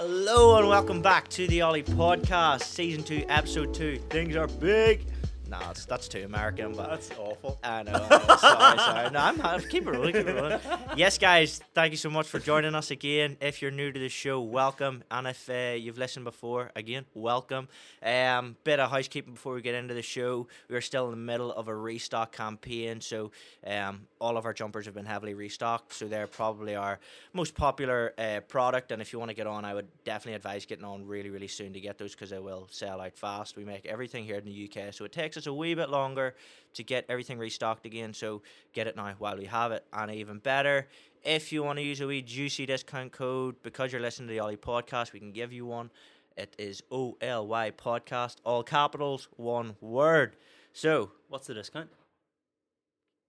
Hello and welcome back to the Oly Podcast, Season 2, Episode 2. Things are big. Nah, that's too American, but... That's awful. I know. Sorry. No, I'm not. Keep it rolling. Yes, guys, thank you so much for joining us again. If you're new to the show, welcome. And if you've listened before, again, welcome. Bit of housekeeping before we get into the show. We are still in the middle of a restock campaign, so all of our jumpers have been heavily restocked, so they're probably our most popular product. And if you want to get on, I would definitely advise getting on really, really soon to get those because they will sell out fast. We make everything here in the UK, so it takes it's a wee bit longer to get everything restocked again, so get it now while we have it. And even better, if you want to use a wee juicy discount code, because you're listening to the Oly Podcast, we can give you one. It is Oly Podcast, all capitals, one word. So what's the discount?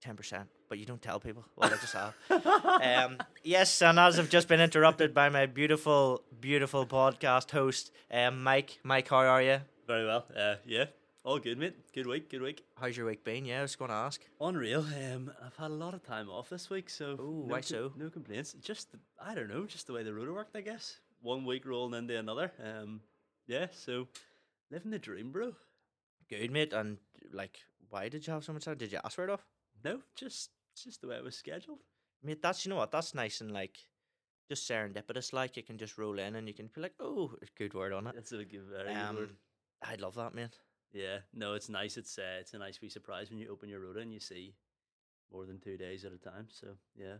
10%, but you don't tell people. Well, I just have. Yes, and as I've just been interrupted by my beautiful podcast host, Mike, how are you? Very well, yeah. All good, mate. Good week. How's your week been? Yeah, I was going to ask. Unreal. I've had a lot of time off this week, so... Ooh, why so? No complaints. Just the way the rotor worked, I guess. 1 week rolling into another. Yeah, so living the dream, bro. Good, mate. And, why did you have so much time? Did you ask for it off? No, just the way it was scheduled. Mate, that's nice and, just serendipitous. You can just roll in and you can be like, oh, good word on it. That's a very good word. I love that, mate. Yeah, no, it's nice. It's a nice wee surprise when you open your rota and you see more than 2 days at a time. So, yeah.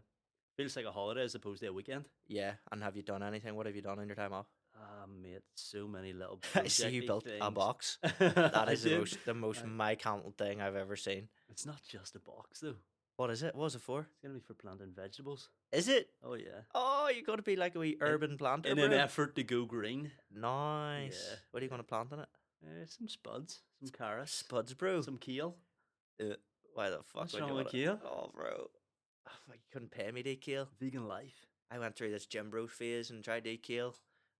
Feels like a holiday as opposed to a weekend. Yeah, and have you done anything? What have you done in your time off? Ah, mate, so many little I see you built things. A box. That is the most mechanical thing I've ever seen. It's not just a box, though. What is it? What was it for? It's going to be for planting vegetables. Is it? Oh, yeah. Oh, you've got to be like a wee urban planter. In an effort to go green. Nice. Yeah. What are you going to plant in it? Some spuds, some carrots. Spuds, bro. Some kale. Why the fuck? What's wrong with kale? Oh, bro. You couldn't pay me to eat kale. Vegan life. I went through this gym bro phase and tried to eat kale.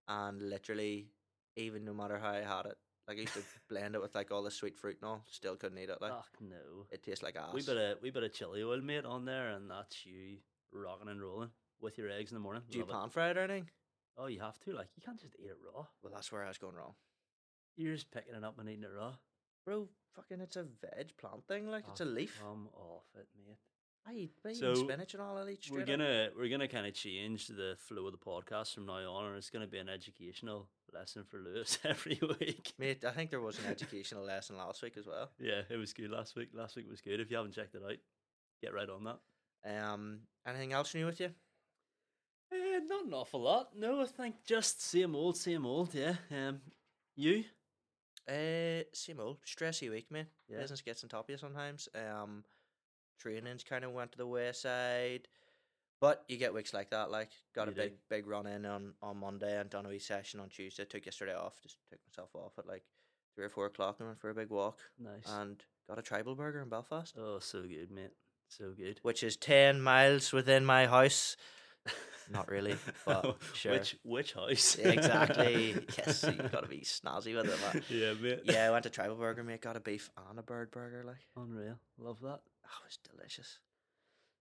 And literally, even no matter how I had it, I used to blend it with all the sweet fruit and all. Still couldn't eat it. Oh, no. It tastes like ass. We put a chili oil, mate, on there. And that's you rocking and rolling with your eggs in the morning. Do you pan fry it or anything? Oh, you have to. You can't just eat it raw. Well, that's where I was going wrong. You're just picking it up and eating it raw. Bro, fucking it's a veg plant thing, it's a leaf. Come off it, mate. I eat spinach and all, I eat straight We're gonna kind of change the flow of the podcast from now on, and it's going to be an educational lesson for Lewis every week. Mate, I think there was an educational lesson last week as well. Yeah, it was good last week. Last week was good. If you haven't checked it out, get right on that. Anything else new with you? Not an awful lot. No, I think just same old, yeah. You? Same old. Stressy week, man. Yeah. Business gets on top of you sometimes. Trainings kind of went to the wayside. But you get weeks like that. Got you a big run in on Monday and done a wee session on Tuesday. Took yesterday off. Just took myself off at 3 or 4 o'clock and went for a big walk. Nice. And got a Tribal Burger in Belfast. Oh, so good, mate. So good. Which is 10 miles within my house. Not really, but sure. Which house? Exactly. Yes, you've got to be snazzy with it. Yeah, mate. Yeah, I went to Tribal Burger, mate. Got a beef and a bird burger. Unreal. Love that. Oh, it's delicious.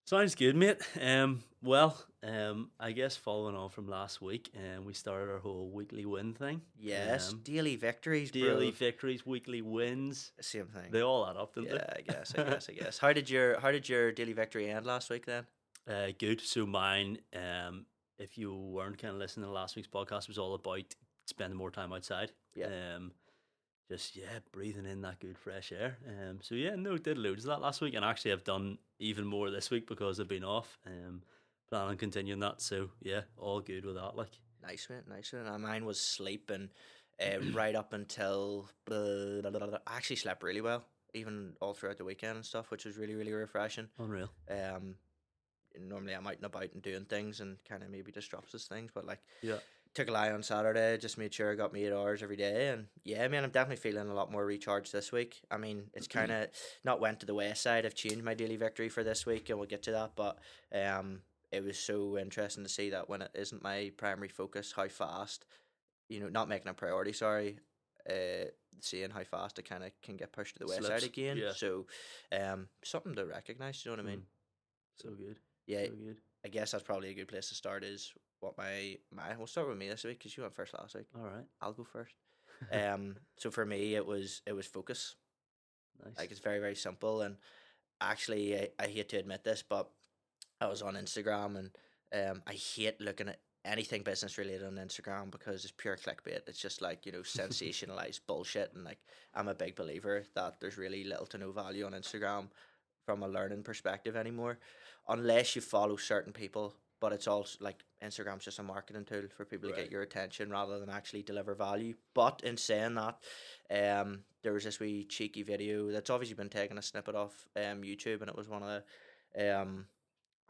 Sounds good, mate. I guess following on from last week, we started our whole weekly win thing. Yes, daily victories, bro. Daily victories, weekly wins. Same thing. They all add up, don't they? Yeah, I guess. How did your daily victory end last week then? Good. So mine, if you weren't kind of listening to last week's podcast, was all about spending more time outside. Yeah. Breathing in that good fresh air. Did loads of that last week, and actually I've done even more this week because I've been off. Planning on continuing that. So yeah, all good with that. Nice, mate. Nice. And mine was sleep, and right up until I actually slept really well, even all throughout the weekend and stuff, which was really, really refreshing. Unreal. Normally I'm out and about and doing things and kind of maybe disrupts those things, but took a lie on Saturday, just made sure I got me 8 hours every day, and yeah, man, I'm definitely feeling a lot more recharged this week. I mean, it's kind of not went to the wayside. I've changed my daily victory for this week and we'll get to that, but it was so interesting to see that when it isn't my primary focus, how fast, not making a priority, seeing how fast it kind of can get pushed to the wayside again. So something to recognise, you know what I mean? So good. Yeah, I guess that's probably a good place to start is what we'll start with me this week because you went first last week. All right. I'll go first. So for me, it was focus. Nice. Like, it's very, very simple. And actually, I hate to admit this, but I was on Instagram and I hate looking at anything business related on Instagram because it's pure clickbait. It's just like, you know, sensationalized bullshit. And like, I'm a big believer that there's really little to no value on Instagram from a learning perspective anymore, unless you follow certain people. But it's also like Instagram's just a marketing tool for people to get your attention rather than actually deliver value. But in saying that, there was this wee cheeky video that's obviously been taken a snippet off YouTube, and it was one of the and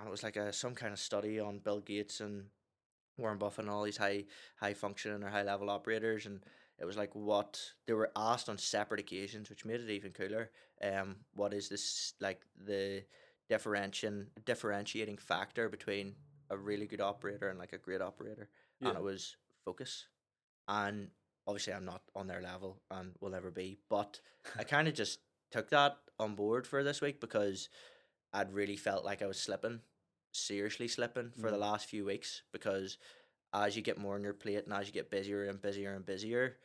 it was like some kind of study on Bill Gates and Warren Buffett and all these high functioning or high level operators, and it was like what they were asked on separate occasions, which made it even cooler. What is this, like, the differentiating factor between a really good operator and like a great operator? Yeah. And it was focus. And obviously I'm not on their level and will never be, but I kind of just took that on board for this week because I'd really felt like I was seriously slipping for the last few weeks, because as you get more on your plate and as you get busier and busier and busier,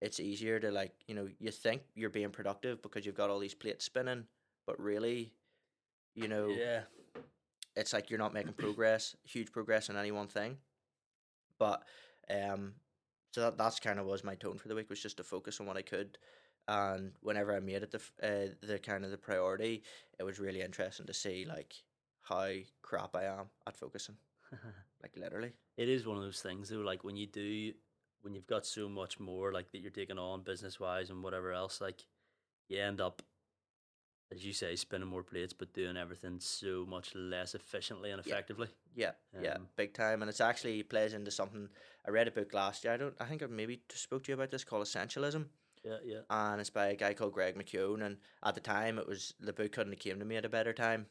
it's easier to, like, you know, you think you're being productive because you've got all these plates spinning, but really, you know, it's like you're not making huge progress on any one thing. But so that's kind of was my tone for the week, was just to focus on what I could. And whenever I made it the kind of the priority, it was really interesting to see, like, how crap I am at focusing. Like, literally. It is one of those things, though, like, when you've got so much more, like, that you're taking on business-wise and whatever else, like, you end up, as you say, spinning more plates, but doing everything so much less efficiently and effectively. Yeah, big time. And it's actually plays into something, I read a book last year, I think I maybe spoke to you about this, called Essentialism. Yeah. And it's by a guy called Greg McKeown, and at the time, the book couldn't have came to me at a better time.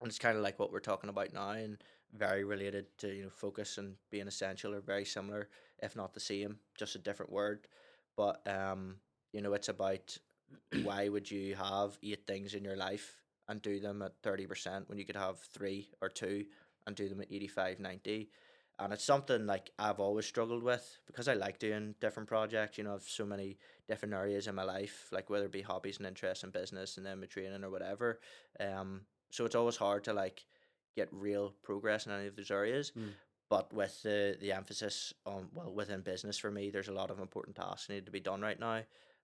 And it's kind of like what we're talking about now, and very related to, you know, focus and being essential, or very similar, if not the same, just a different word. But, you know, it's about why would you have 8 things in your life and do them at 30% when you could have 3 or 2 and do them at 85-90. And it's something, like, I've always struggled with because I like doing different projects. You know, I have so many different areas in my life, like whether it be hobbies and interests and business and then my training or whatever. So it's always hard to, like, get real progress in any of those areas. But with the emphasis on, well, within business for me, there's a lot of important tasks that need to be done right now.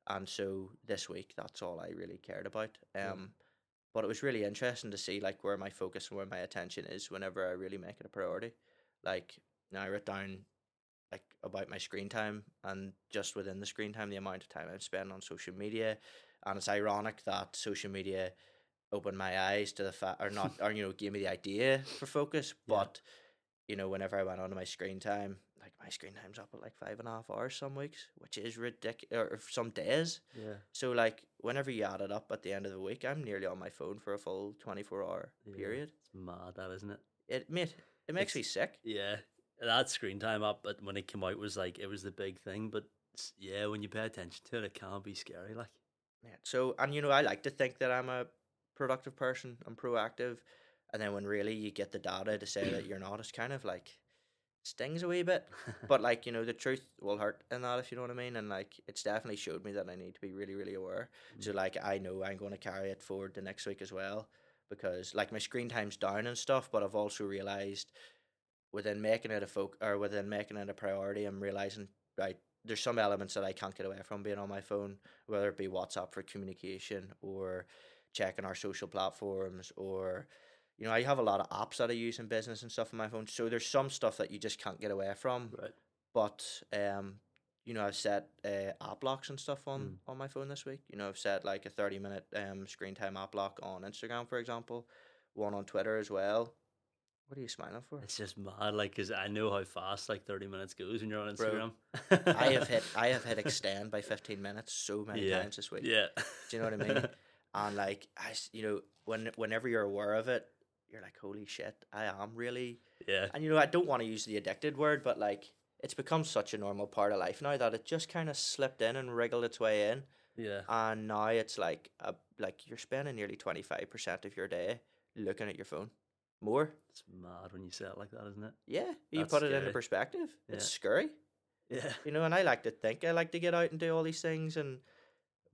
And so this week, that's all I really cared about. But it was really interesting to see, like, where my focus and where my attention is whenever I really make it a priority. Like, now I wrote down, like, about my screen time, and just within the screen time, the amount of time I've spent on social media. And it's ironic that social media opened my eyes to the fact, or not, or, you know, gave me the idea for focus. But, you know, whenever I went on to my screen time, like, my screen time's up at like 5.5 hours some weeks, which is ridiculous, or some days. Yeah. So, like, whenever you add it up at the end of the week, I'm nearly on my phone for a full 24-hour period. It's mad, that, isn't it? It makes me sick. Yeah. That screen time up when it came out was like, it was the big thing. But yeah, when you pay attention to it, it can be scary. Like, yeah. So, and, you know, I like to think that I'm a productive person, I'm proactive, and then when really you get the data to say that you're not, it's kind of like stings a wee bit. But, like, you know, the truth will hurt in that, if you know what I mean. And, like, it's definitely showed me that I need to be really, really aware. So, like, I know I'm going to carry it forward the next week as well, because, like, my screen time's down and stuff, but I've also realized within making it a within making it a priority, I'm realizing, right, there's some elements that I can't get away from being on my phone, whether it be WhatsApp for communication, or checking our social platforms, or, you know, I have a lot of apps that I use in business and stuff on my phone. So there's some stuff that you just can't get away from. Right. But, you know, I've set app locks and stuff on my phone this week. You know, I've set like a 30-minute screen time app lock on Instagram, for example, one on Twitter as well. What are you smiling for? It's just mad, like, because I know how fast, like, 30 minutes goes when you're on Instagram. Bro, I have hit extend by 15 minutes so many times this week. Yeah. Do you know what I mean? And, like, you know, whenever you're aware of it, you're like, holy shit, I am really. Yeah. And, you know, I don't want to use the addicted word, but, like, it's become such a normal part of life now that it just kind of slipped in and wriggled its way in. Yeah. And now it's like you're spending nearly 25% of your day looking at your phone. More. It's mad when you say it like that, isn't it? Yeah. You put it into perspective. Yeah. It's scary. Yeah. You know, and I like to think I like to get out and do all these things, and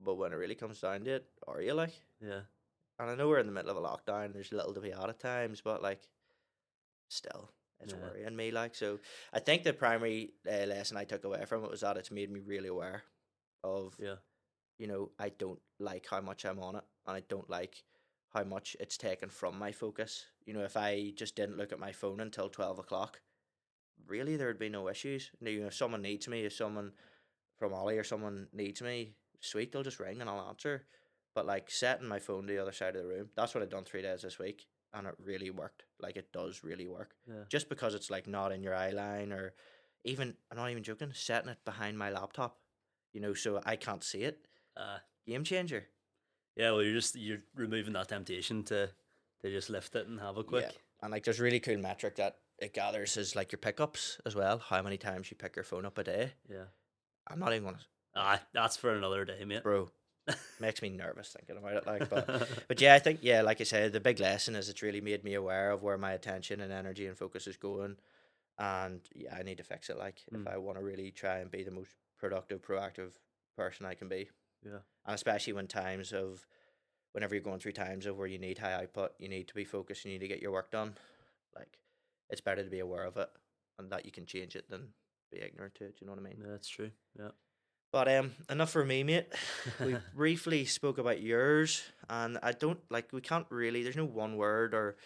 but when it really comes down to it, are you like? Yeah. And I know we're in the middle of a lockdown, there's little to be out at times, but like still it's worrying me like. So I think the primary lesson I took away from it was that it's made me really aware of, you know, I don't like how much I'm on it, and I don't like how much it's taken from my focus. You know, if I just didn't look at my phone until 12 o'clock, really there would be no issues. You know, if someone needs me, if someone from Oly or someone needs me, sweet, they'll just ring and I'll answer. But like setting my phone to the other side of the room, that's what I've done 3 days this week, and it really worked. Like it does really work. Yeah. Just because it's like not in your eye line, or even, I'm not even joking, setting it behind my laptop, you know, so I can't see it. Game changer. Yeah, well, you're removing that temptation to just lift it and have a quick. Yeah. And like there's really cool metric that it gathers is like your pickups as well, how many times you pick your phone up a day. Yeah. I'm not even gonna. That's for another day, mate. Bro. Makes me nervous thinking about it, like, but yeah, I think, yeah, like I said, the big lesson is it's really made me aware of where my attention and energy and focus is going, and yeah, I need to fix it, like, if I want to really try and be the most productive, proactive person I can be. Yeah. And especially when times of, whenever you're going through times of where you need high output, you need to be focused, you need to get your work done, like, it's better to be aware of it and that you can change it than be ignorant to it, do you know what I mean? Yeah, that's true, yeah. But enough for me, mate. We briefly spoke about yours, and I don't, like, we can't really, there's no one word or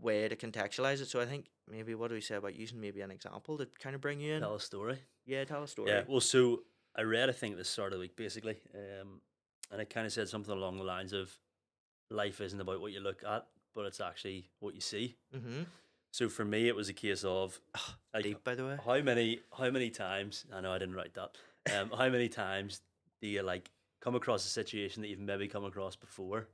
way to contextualize it. So I think maybe, what do we say about using maybe an example to kind of bring you in? Tell a story. Yeah, tell a story. Yeah, well, so I read, I think, at the start of the week, basically, and it kind of said something along the lines of, life isn't about what you look at, but it's actually what you see. Mm-hmm. So for me, it was a case of, like, deep, by the way. How many times, I know I didn't write that, how many times do you like come across a situation that you've maybe come across before,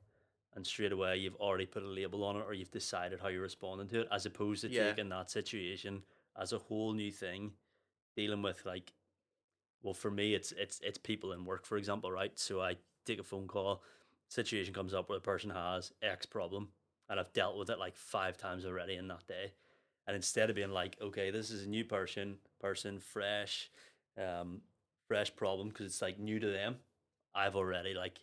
and straight away you've already put a label on it, or you've decided how you're responding to it, as opposed to taking that situation as a whole new thing, dealing with, like, well, for me it's people in work, for example, right? So I take a phone call, situation comes up where the person has X problem, and I've dealt with it like 5 times already in that day, and instead of being like, okay, this is a new person fresh problem, because it's like new to them, I've already like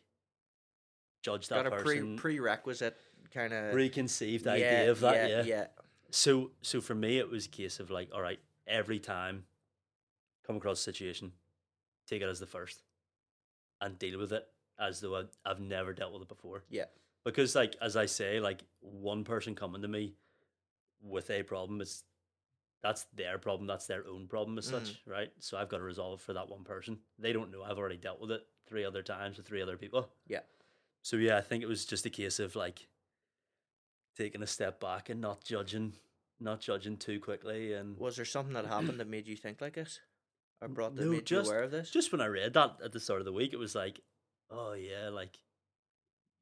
judged that person. Prerequisite kind of preconceived idea of that. Yeah. So for me, it was a case of like, all right, every time come across a situation, take it as the first, and deal with it as though I've never dealt with it before. Yeah. Because like, as I say, like one person coming to me with a problem, that's their problem. That's their own problem as such, right? So I've got to resolve it for that one person. They don't know I've already dealt with it 3 other times with 3 other people. Yeah. So yeah, I think it was just a case of like taking a step back and not judging too quickly. And was there something that happened that made you think like this, or made you aware of this? Just when I read that at the start of the week, it was like, oh yeah, like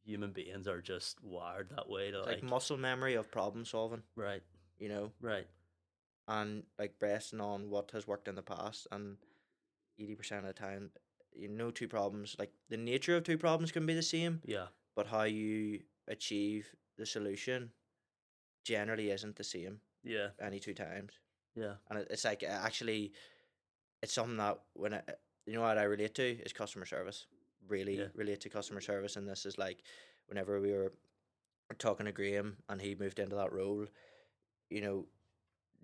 human beings are just wired that way to like muscle memory of problem solving, right? You know, right. And like resting on what has worked in the past, and 80% of the time, you know, 2 problems, like the nature of 2 problems can be the same, yeah, but how you achieve the solution generally isn't the same, yeah, any 2 times, yeah. And it's like, actually, it's something that when I, you know what I relate to is customer service, relate to customer service. And this is like whenever we were talking to Graham and he moved into that role, you know,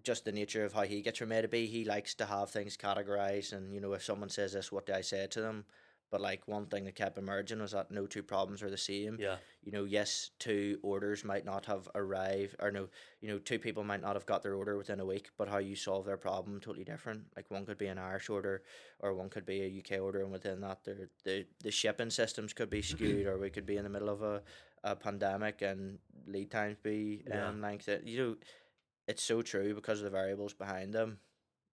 just the nature of how he gets from A to B, he likes to have things categorized, and you know, if someone says this, what do I say to them? But like one thing that kept emerging was that no 2 problems are the same. Yeah. You know, yes, 2 orders might not have arrived, or no, you know, 2 people might not have got their order within a week, but how you solve their problem totally different. Like one could be an Irish order, or one could be a UK order, and within that, the shipping systems could be skewed, or we could be in the middle of a pandemic and lead times be lengthened. You know, it's so true because of the variables behind them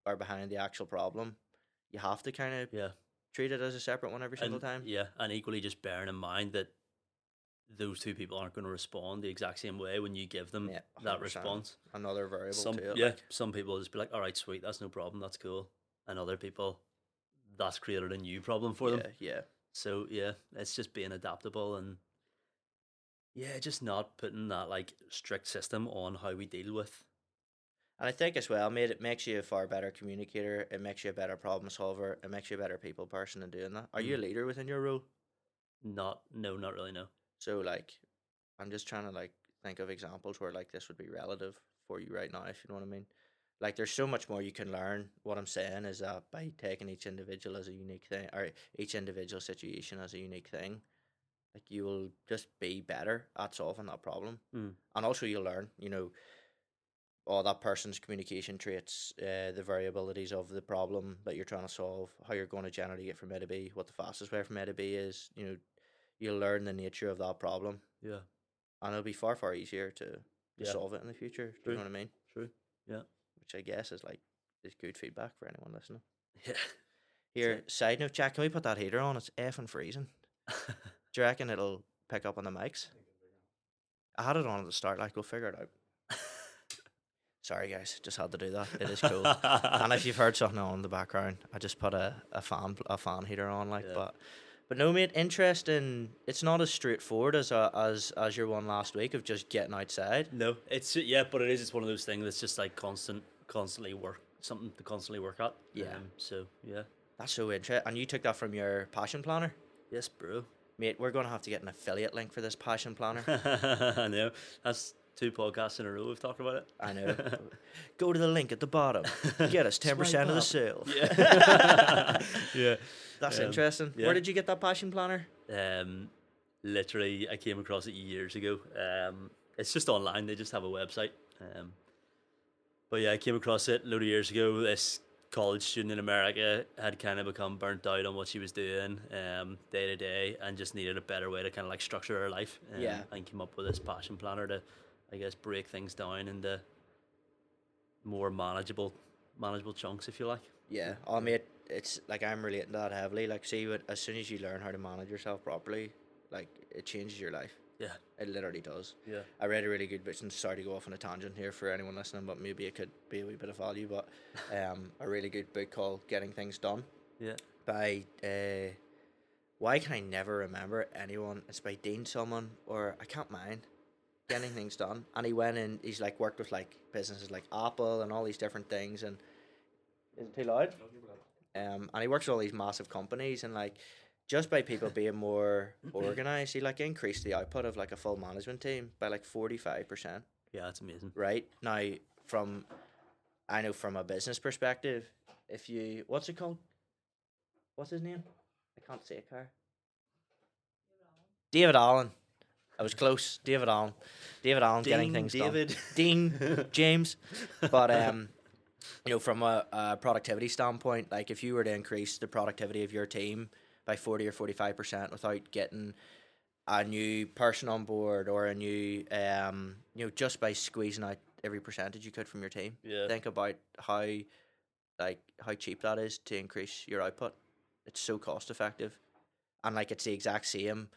or behind the actual problem. You have to kind of treat it as a separate one every single time. Yeah, and equally just bearing in mind that those 2 people aren't going to respond the exact same way when you give them that response. Another variable to it. Yeah, like, some people just be like, all right, sweet, that's no problem, that's cool. And other people, that's created a new problem for them. Yeah. So, yeah, it's just being adaptable and Yeah, just not putting that like strict system on how we deal with. And I think as well, mate, it makes you a far better communicator. It makes you a better problem solver. It makes you a better people person in doing that. Are you a leader within your role? Not really, no. So like, I'm just trying to like think of examples where like this would be relative for you right now, if you know what I mean. Like, there's so much more you can learn. What I'm saying is that by taking each individual as a unique thing, or each individual situation as a unique thing, like you will just be better at solving that problem. And also you'll learn, you know, that person's communication traits, the variabilities of the problem that you're trying to solve, how you're going to generally get from A to B, what the fastest way from A to B is. You know, you'll learn the nature of that problem. Yeah. And it'll be far, far easier to solve it in the future. Do you know what I mean? True. Yeah. Which I guess is like is good feedback for anyone listening. Yeah. Here, side note, Jack, can we put that heater on? It's effing freezing. Do you reckon it'll pick up on the mics? I had it on at the start, like, we'll figure it out. Sorry, guys, just had to do that. It is cool. And if you've heard something on in the background, I just put a fan heater on, like, But no, mate, interesting. It's not as straightforward as your one last week of just getting outside. No, but it is. It's one of those things that's just like constantly work, something to constantly work at. Yeah. That's so interesting. And you took that from your Passion Planner? Yes, bro. Mate, we're going to have to get an affiliate link for this Passion Planner. I know. That's 2 podcasts in a row we've talked about it. I know. Go to the link at the bottom. Get us 10% of the sale. Yeah. Yeah. That's interesting. Yeah. Where did you get that Passion Planner? Literally, I came across it years ago. It's just online. They just have a website. But yeah, I came across it a load of years ago. This college student in America had kind of become burnt out on what she was doing day to day and just needed a better way to kind of like structure her life. And came up with this Passion Planner to, I guess, break things down into more manageable chunks, if you like. Yeah, I mean, it's like I'm relating to that heavily. Like, see, as soon as you learn how to manage yourself properly, like, it changes your life. Yeah. It literally does. Yeah. I read a really good book, and sorry to go off on a tangent here for anyone listening, but maybe it could be a wee bit of value, but a really good book called Getting Things Done. Yeah. By, why can I never remember anyone? It's by Dean someone, or I can't mind. Getting Things Done. And he went in, he's like worked with like businesses like Apple and all these different things, and is it too loud? And he works with all these massive companies, and like, just by people being more organised, he like increased the output of like a full management team by like 45%. Yeah, that's amazing. Right? Now, from a business perspective, if you, what's it called? What's his name? I can't say it, car. David Allen. I was close. David Allen. David Allen Ding, getting things David. Done. Ding, James. But, you know, from a productivity standpoint, like if you were to increase the productivity of your team by 40 or 45% without getting a new person on board or a new, you know, just by squeezing out every percentage you could from your team. Yeah. Think about how cheap that is to increase your output. It's so cost effective, and like it's the exact same.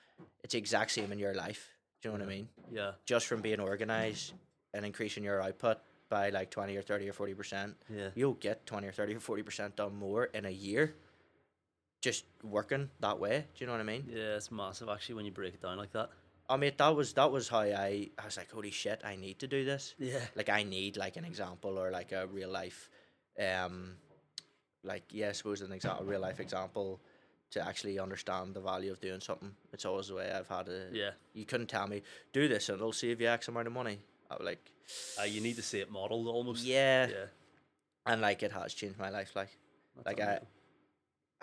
It's the exact same in your life. Do you know what I mean? Yeah. Just from being organized and increasing your output by like 20 or 30 or 40%. Yeah. You'll get 20 or 30 or 40% done more in a year. Just working that way, do you know what I mean? Yeah, it's massive actually when you break it down like that. I mean, that was how I was like, holy shit, I need to do this. Yeah. Like I need like an example or like a real life, I suppose a real life example to actually understand the value of doing something. It's always the way I've had it. Yeah. You couldn't tell me do this and it'll save you X amount of money. I was like, you need to see it modeled almost. Yeah. Yeah. And like it has changed my life.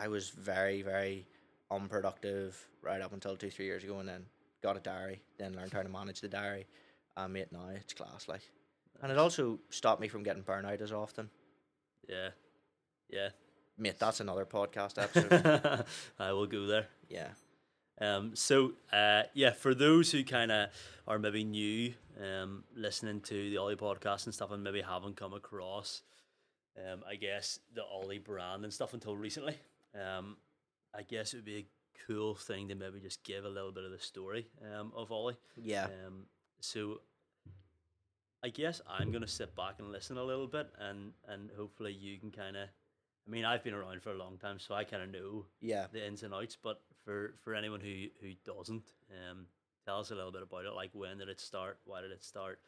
I was very, very unproductive right up until 2-3 years ago, and then got a diary, then learned how to manage the diary. And mate, now it's class, like. And it also stopped me from getting burnout as often. Yeah. Yeah. Mate, that's another podcast episode. I will go there. Yeah. So, for those who kind of are maybe new listening to the Oly Podcast and stuff and maybe haven't come across, I guess, the Oly brand and stuff until recently, I guess it would be a cool thing to maybe just give a little bit of the story of Oly. Yeah. So I guess I'm going to sit back and listen a little bit and hopefully you can kind of, I mean, I've been around for a long time, so I kind of know the ins and outs, but for anyone who doesn't, Tell us a little bit about it. Like, when did it start? Why did it start?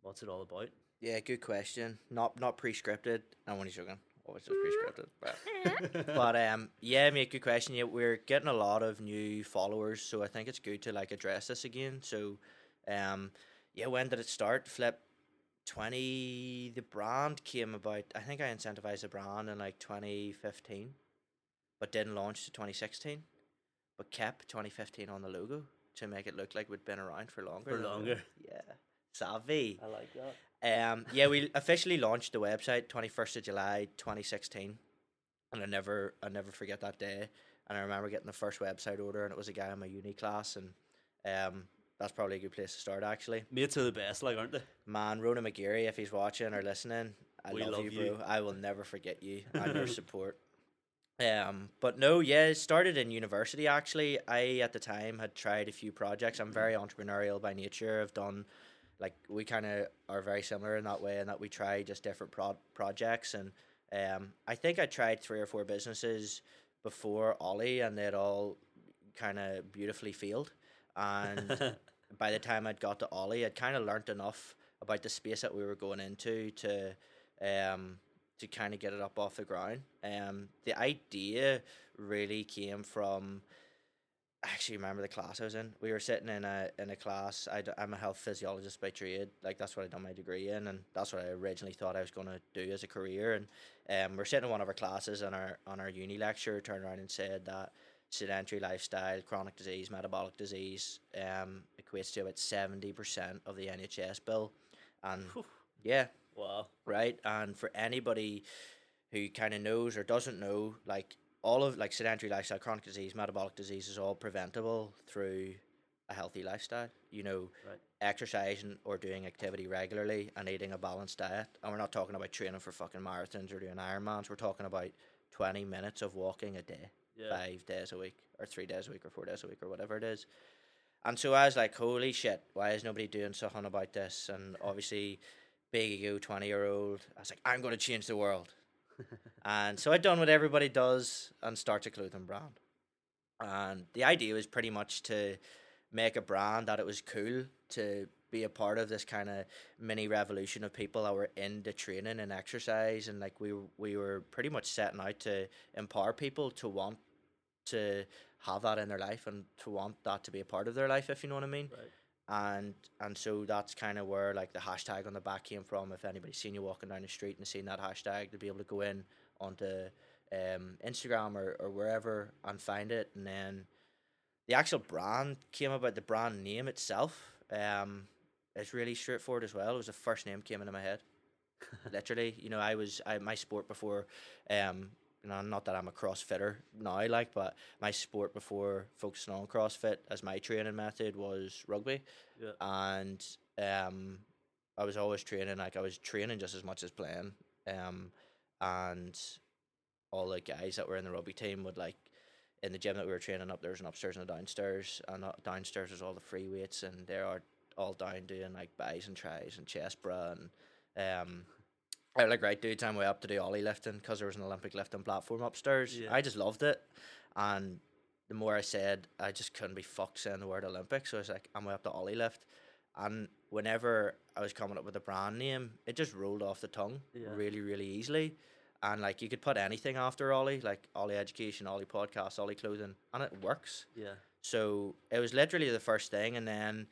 What's it all about? Yeah, good question. Not pre-scripted. I'm only joking. Always just pre-scripted. But, yeah, mate, good question. Yeah, we're getting a lot of new followers, so I think it's good to, like, address this again. So, yeah, when did it start? Flip 20, the brand came about, I think I incentivized the brand in, like, 2015, but didn't launch to 2016, but kept 2015 on the logo to make it look like we'd been around for longer. For longer. Yeah. Savvy. I like that. Yeah, we officially launched the website 21st of July 2016, and I never forget that day. And I remember getting the first website order, and it was a guy in my uni class, and that's probably a good place to start, actually. Mates are the best, like, aren't they? Man, Rona McGeary, if he's watching or listening, I love you, bro. I will never forget you and your support. But no, yeah, it started in university, actually. I, at the time, had tried a few projects. I'm very entrepreneurial by nature. I've done... Like, we kind of are very similar in that way, in that we try just different projects. And I think I tried 3 or 4 businesses before Oly, and they'd all kind of beautifully failed. And by the time I'd got to Oly, I'd kind of learnt enough about the space that we were going into to kind of get it up off the ground. The idea really came from... I actually remember the class I was in. We were sitting in a class. I'm a health physiologist by trade. Like, that's what I done my degree in, and that's what I originally thought I was going to do as a career. And we're sitting in one of our classes, and on our uni lecturer turned around and said that sedentary lifestyle, chronic disease, metabolic disease equates to about 70% of the NHS bill. And whew. Yeah. Wow. Right. And for anybody who kind of knows or doesn't know, like, all of, like, sedentary lifestyle, chronic disease, metabolic disease is all preventable through a healthy lifestyle. You know, right. Exercising or doing activity regularly and eating a balanced diet. And we're not talking about training for fucking marathons or doing Ironmans. We're talking about 20 minutes of walking a day, yeah. 5 days a week or 3 days a week or 4 days a week or whatever it is. And so I was like, holy shit, why is nobody doing something about this? And obviously, big ego 20-year-old, I was like, I'm going to change the world. And so I'd done what everybody does and starts a clothing brand. And the idea was pretty much to make a brand that it was cool to be a part of this kind of mini revolution of people that were into training and exercise. And, like, we were pretty much setting out to empower people to want to have that in their life and to want that to be a part of their life, if you know what I mean. Right. And so that's kind of where, like, the hashtag on the back came from. If anybody's seen you walking down the street and seen that hashtag, they'll be able to go in onto Instagram or wherever and find it. And then the actual brand came about, the brand name itself. It's really straightforward as well. It was the first name came into my head. Literally, you know, my sport before, you know, not that I'm a CrossFitter now, like, but my sport before focusing on CrossFit as my training method was rugby. Yeah. And I was always training, like, I was training just as much as playing. And all the guys that were in the rugby team would, like, in the gym that we were training up, there was an upstairs and a downstairs. And downstairs was all the free weights, and they are all down doing, like, buys and tries and chest bra and... I was like, right, dude, time way up to do Oly lifting because there was an Olympic lifting platform upstairs. Yeah. I just loved it. And the more I said, I just couldn't be fucked saying the word Olympic. So I was like, I'm way up to Oly lift. And whenever I was coming up with a brand name, it just rolled off the tongue really, really easily. And, like, you could put anything after Oly, like Oly Education, Oly Podcast, Oly Clothing, and it works. Yeah. So it was literally the first thing. And then...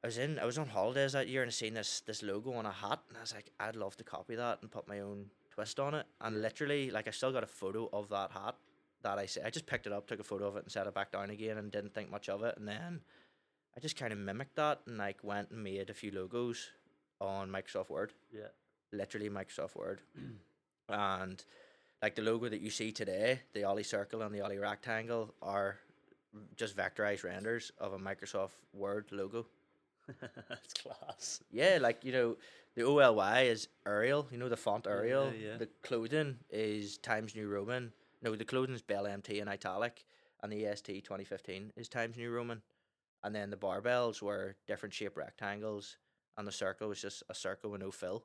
I was on holidays that year and I seen this logo on a hat, and I was like, I'd love to copy that and put my own twist on it. And literally, like, I still got a photo of that hat that I just picked it up, took a photo of it and set it back down again and didn't think much of it. And then I just kind of mimicked that and, like, went and made a few logos on Microsoft Word. Yeah. Literally Microsoft Word. And, like, the logo that you see today, the Oly Circle and the Oly Rectangle, are just vectorized renders of a Microsoft Word logo. That's class. Yeah, like, you know, the OLY is Arial, you know, the font Arial. Yeah. The clothing is Times New Roman. No, the clothing is Bell MT in italic, and the EST 2015 is Times New Roman. And then the barbells were different shape rectangles, and the circle was just a circle with no fill,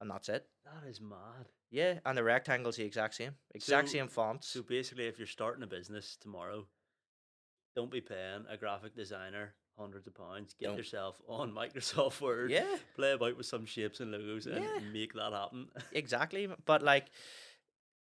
and that's it. That is mad. Yeah, and the rectangle's the exact same fonts. So basically, if you're starting a business tomorrow, Don't be paying a graphic designer hundreds of pounds. Get yourself on Microsoft Word. Yeah. Play about with some shapes and logos and make that happen. Exactly. But like,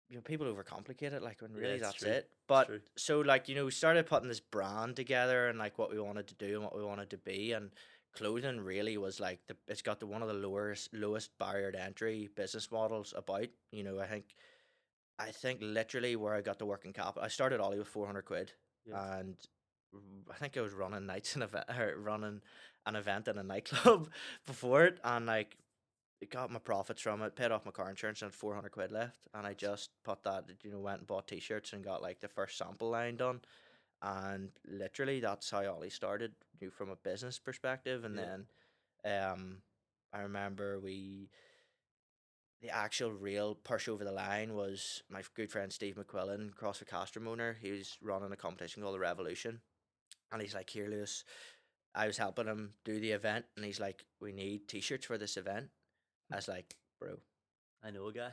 you know, people overcomplicate it, like, when really that's true. It. But so, like, you know, we started putting this brand together and like what we wanted to do and what we wanted to be, and clothing really was like it's got the one of the lowest barrier to entry business models about. You know, I think literally where I got the working capital, I started Oly with 400 quid. Yeah. And I think I was running nights in running an event in a nightclub before it, and like got my profits from it, paid off my car insurance, and had 400 quid left, and I just put that, you know, went and bought t-shirts and got like the first sample line done, and literally that's how Oly started, you know, from a business perspective. And then I remember the actual real push over the line was my good friend Steve McQuillan, CrossFit Castrum owner. He was running a competition called The Revolution, and he's like, here, Lewis, I was helping him do the event, and he's like, we need t-shirts for this event. I was like, bro, I know a guy.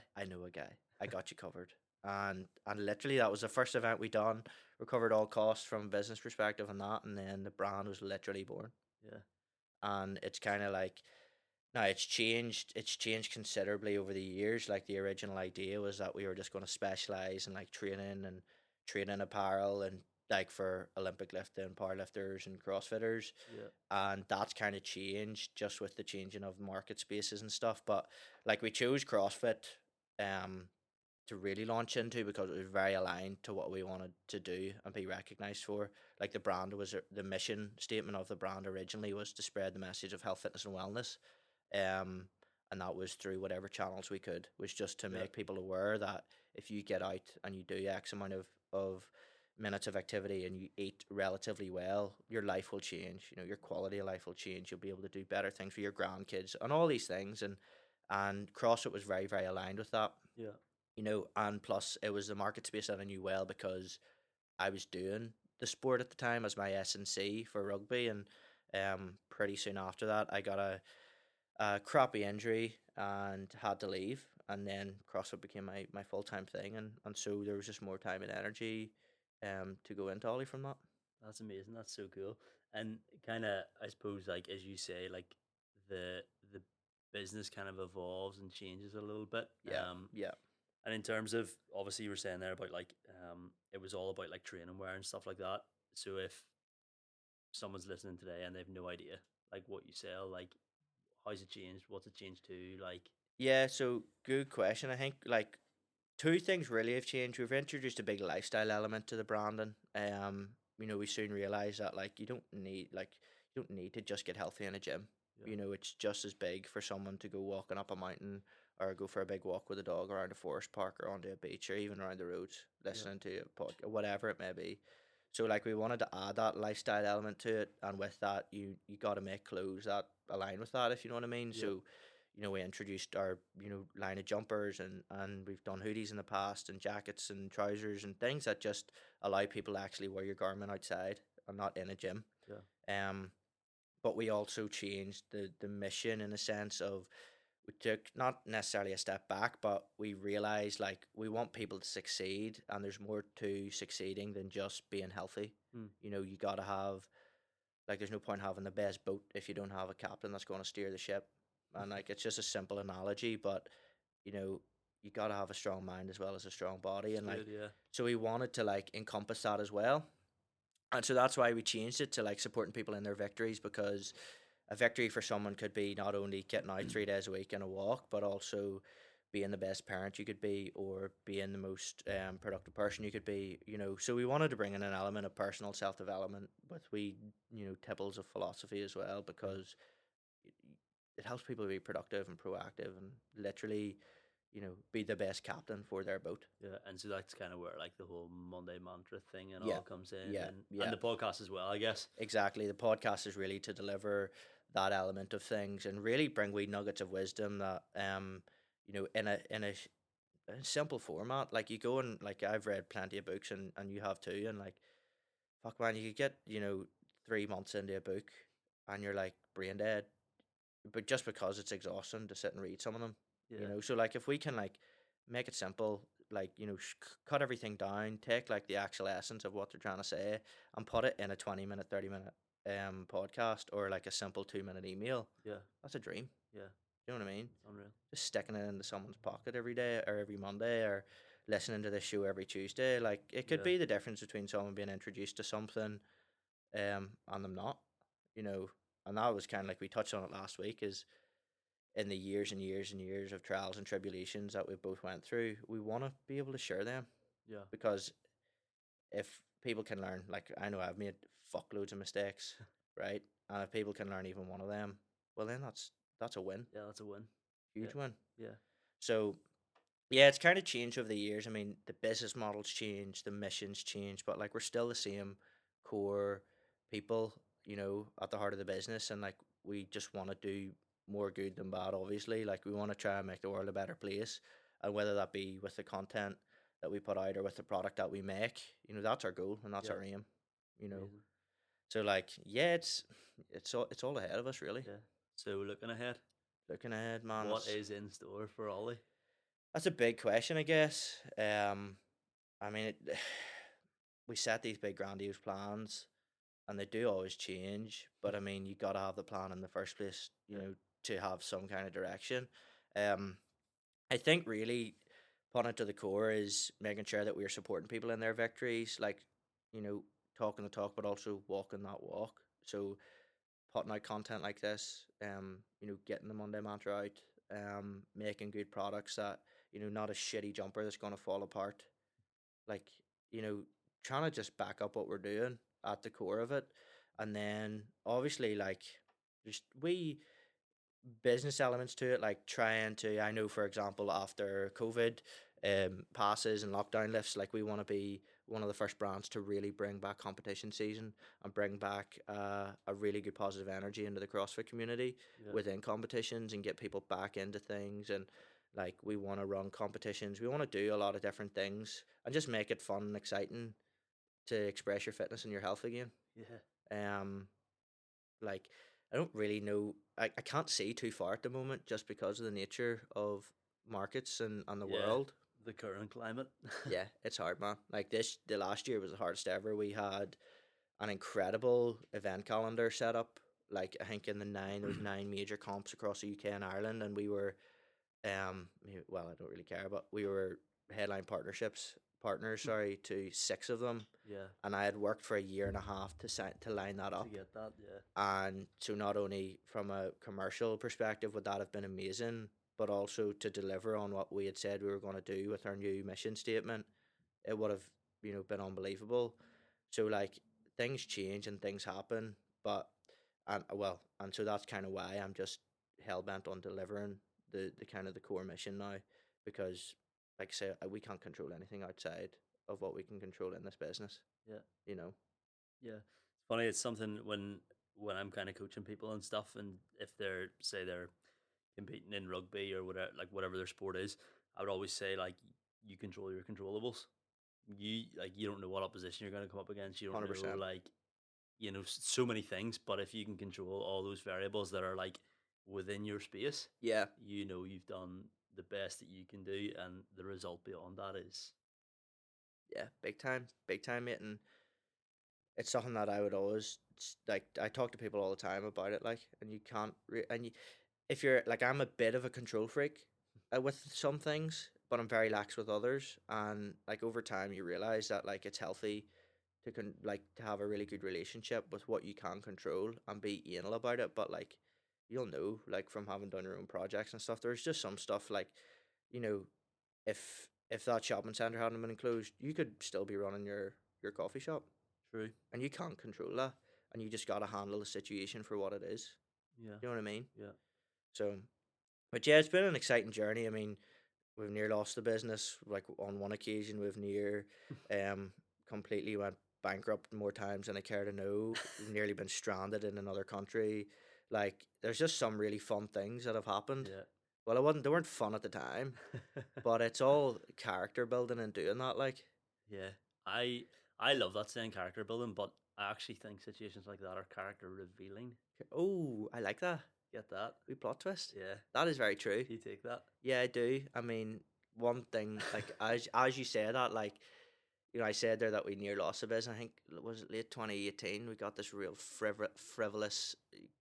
I got you covered. And literally that was the first event we done. Recovered all costs from a business perspective and that, and then the brand was literally born. Yeah. And it's kind of like, now it's changed considerably over the years. Like, the original idea was that we were just going to specialize in like training apparel and like for Olympic lifting, powerlifters and CrossFitters. Yeah. And that's kind of changed just with the changing of market spaces and stuff. But like, we chose CrossFit to really launch into because it was very aligned to what we wanted to do and be recognized for. Like, the brand was, the mission statement of the brand originally was to spread the message of health, fitness and wellness. And that was through whatever channels we could, was just to make people aware that if you get out and you do X amount of minutes of activity and you eat relatively well, your life will change, you know, your quality of life will change, you'll be able to do better things for your grandkids and all these things. And CrossFit was very, very aligned with that. Yeah. You know, and plus it was the market space that I knew well because I was doing the sport at the time as my S&C for rugby, and pretty soon after that I got a crappy injury and had to leave, and then CrossFit became my full-time thing, and so there was just more time and energy to go into Oly from that. That's amazing. That's so cool. And kind of, I suppose, like as you say, like the business kind of evolves and changes a little bit. Yeah. And in terms of, obviously you were saying there about like it was all about like training wear and stuff like that. So if someone's listening today and they've no idea like what you sell, like how's it changed? What's it changed to? Like, yeah, so good question. I think like two things really have changed. We've introduced a big lifestyle element to the branding. You know, we soon realised that like you don't need to just get healthy in a gym. Yeah. You know, it's just as big for someone to go walking up a mountain or go for a big walk with a dog around a forest park or onto a beach or even around the roads listening to a podcast, whatever it may be. So like, we wanted to add that lifestyle element to it, and with that you got to make clothes that align with that, if you know what I mean. Yeah. So, you know, we introduced our, you know, line of jumpers, and we've done hoodies in the past and jackets and trousers and things that just allow people to actually wear your garment outside and not in a gym. Yeah. But we also changed the mission in a sense of, we took not necessarily a step back, but we realized like we want people to succeed, and there's more to succeeding than just being healthy. You know, you got to have, like, there's no point having the best boat if you don't have a captain that's going to steer the ship. And like, it's just a simple analogy, but you know, you gotta have a strong mind as well as a strong body. And like, so we wanted to like encompass that as well, and so that's why we changed it to like supporting people in their victories, because a victory for someone could be not only getting out 3 days a week in a walk, but also being the best parent you could be, or being the most productive person you could be, you know. So we wanted to bring in an element of personal self-development with tibbles of philosophy as well, because it helps people be productive and proactive and literally, you know, be the best captain for their boat. Yeah, and so that's kind of where like the whole Monday mantra thing and all comes in. Yeah, and the podcast as well, I guess. Exactly. The podcast is really to deliver that element of things and really bring wee nuggets of wisdom that, you know, in a simple format. Like, you go and like, I've read plenty of books and you have too, and like, fuck man, you could get, you know, 3 months into a book and you're like brain dead. But just because it's exhausting to sit and read some of them, you know. So like, if we can like make it simple, like, you know, cut everything down, take like the actual essence of what they're trying to say and put it in a 20-minute, 30-minute podcast or like a simple 2-minute email. Yeah. That's a dream. Yeah. You know what I mean? Unreal. Just sticking it into someone's pocket every day or every Monday or listening to this show every Tuesday. Like, it could be the difference between someone being introduced to something and them not, you know. And that was kind of like, we touched on it last week, is in the years and years and years of trials and tribulations that we both went through, we want to be able to share them. Yeah. Because if people can learn, like, I know I've made fuckloads of mistakes, right? And if people can learn even one of them, well, then that's a win. Yeah, that's a win. Huge win. Yeah. So, yeah, it's kind of changed over the years. I mean, the business model's changed, the mission's changed, but, like, we're still the same core people, you know, at the heart of the business. And, like, we just want to do more good than bad, obviously. Like, we want to try and make the world a better place. And whether that be with the content that we put out or with the product that we make, you know, that's our goal and that's our aim, you know. Amazing. So, like, yeah, it's all ahead of us, really. Yeah. So, looking ahead, man. What is in store for Oly? That's a big question, I guess. I mean, we set these big grandiose plans, and they do always change. But I mean, you gotta have the plan in the first place, you know, to have some kind of direction. I think really, put it to the core, is making sure that we're supporting people in their victories, like, you know, talking the talk, but also walking that walk. So, putting out content like this, you know, getting the Monday mantra out, making good products that, you know, not a shitty jumper that's going to fall apart. Like, you know, trying to just back up what we're doing at the core of it. And then obviously, like, there's wee business elements to it, like trying to, I know, for example, after COVID passes and lockdown lifts, like, we want to be one of the first brands to really bring back competition season and bring back a really good positive energy into the CrossFit community within competitions and get people back into things. And, like, we want to run competitions. We want to do a lot of different things and just make it fun and exciting to express your fitness and your health again. Yeah. Like, I don't really know. I can't see too far at the moment just because of the nature of markets and the world. The current climate. Yeah, it's hard, man. Like, the last year was the hardest ever. We had an incredible event calendar set up. Like, I think in the there was 9 major comps across the UK and Ireland, and we were, well, I don't really care, but we were headline partners, to 6 of them. Yeah. And I had worked for a year and a half to line that up. To get that, yeah. And so not only from a commercial perspective would that have been amazing, but also to deliver on what we had said we were going to do with our new mission statement, it would have, you know, been unbelievable. So, like, things change and things happen, and so that's kind of why I'm just hell bent on delivering the kind of the core mission now, because, like I say, we can't control anything outside of what we can control in this business. Yeah, you know. Yeah, it's funny. It's something when I'm kind of coaching people and stuff, and if they're competing in rugby or whatever, like whatever their sport is, I would always say, like, you control your controllables. You, like, you don't know what opposition you're going to come up against. You don't 100%. Know, like, you know, so many things. But if you can control all those variables that are, like, within your space, yeah, you know you've done the best that you can do, and the result beyond that is, yeah, big time, mate. And it's something that I would always, like, I talk to people all the time about it, like, and you can't if you're, like, I'm a bit of a control freak with some things, but I'm very lax with others. And, like, over time you realise that, like, it's healthy to to have a really good relationship with what you can control and be anal about it. But, like, you'll know, like, from having done your own projects and stuff, there's just some stuff, like, you know, if that shopping centre hadn't been enclosed, you could still be running your coffee shop. True. And you can't control that, and you just got to handle the situation for what it is. Yeah. You know what I mean? Yeah. So, but yeah, it's been an exciting journey. I mean, we've near lost the business. Like, on one occasion, we've near completely went bankrupt more times than I care to know. We've nearly been stranded in another country. Like, there's just some really fun things that have happened. Yeah. Well, they weren't fun at the time, but it's all character building and doing that. Like, yeah, I love that saying, character building, but I actually think situations like that are character revealing. Oh, I like that. Get that. We plot twist. Yeah. That is very true. You take that. Yeah, I do. I mean, one thing, like as you say that, like, you know, I said there that we near lost a business. I think it was late 2018. We got this real frivolous,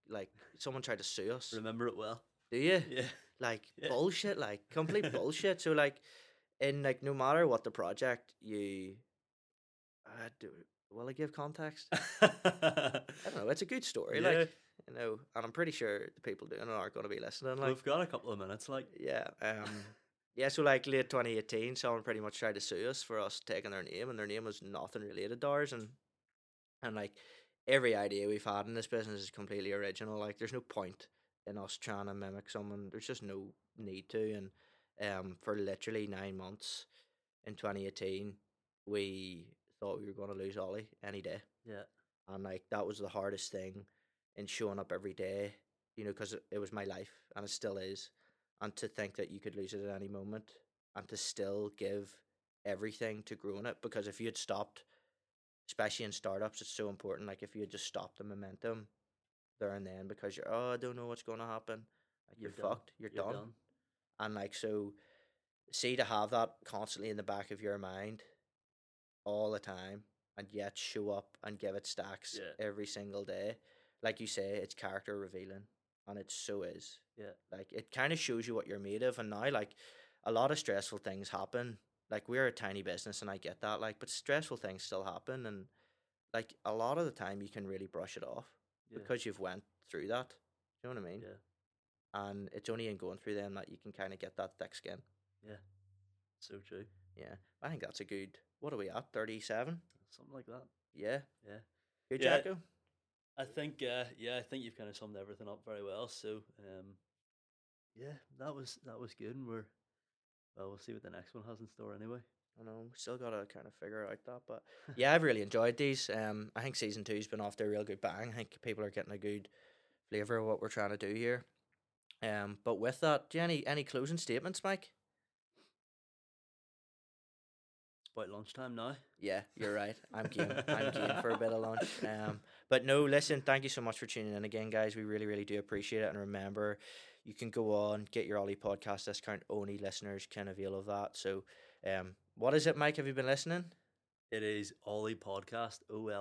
like someone tried to sue us. Remember it well. Do you? Yeah. Like bullshit, like complete bullshit. So like, in like no matter what the project, you, will I give context? I don't know. It's a good story. Yeah. Like, you know, and I'm pretty sure the people doing it are going to be listening. Like, we've got a couple of minutes. Like, yeah. Yeah, so like late 2018, someone pretty much tried to sue us for us taking their name, and their name was nothing related to ours, and like every idea we've had in this business is completely original. Like there's no point in us trying to mimic someone. There's just no need to. And for literally 9 months in 2018, we thought we were going to lose Oly any day. Yeah, and like that was the hardest thing in showing up every day, you know, because it was my life and it still is. And to think that you could lose it at any moment and to still give everything to growing it. Because if you had stopped, especially in startups, it's so important. Like if you had just stopped the momentum there and then because you're, oh, I don't know what's going to happen. Like you're fucked. You're done. And like, so see, to have that constantly in the back of your mind all the time and yet show up and give it stacks every single day. Like you say, it's character revealing. And it so is. Yeah. Like it kind of shows you what you're made of. And now, like, a lot of stressful things happen. Like we're a tiny business and I get that. Like, but stressful things still happen. And like a lot of the time you can really brush it off because you've went through that. You know what I mean? Yeah. And it's only in going through them that you can kind of get that thick skin. Yeah. So true. Yeah. I think that's a good, what are we at? 37? Something like that. Yeah. Yeah. Good, Jacko. I think, I think you've kind of summed everything up very well. So, that was good. And we'll see what the next one has in store anyway. I know, we still got to kind of figure out that, but yeah, I've really enjoyed these. I think season 2's been off to a real good bang. I think people are getting a good flavour of what we're trying to do here. But with that, do you any closing statements, Mike? About lunchtime now. Yeah, you're right. I'm game for a bit of lunch. But no, listen, thank you so much for tuning in again, guys. We really, really do appreciate it. And remember, you can go on, get your Oly Podcast discount. Only listeners can avail of that. So what is it, Mike? Have you been listening? It is Oly Podcast, Oly,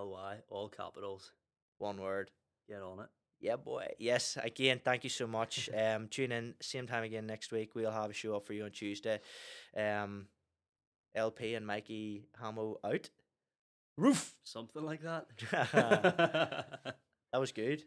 all capitals. One word. Get on it. Yeah, boy. Yes, again, thank you so much. Tune in, same time again next week. We'll have a show up for you on Tuesday. LP and Mikey Hamo out. Roof! Something like that. That was good.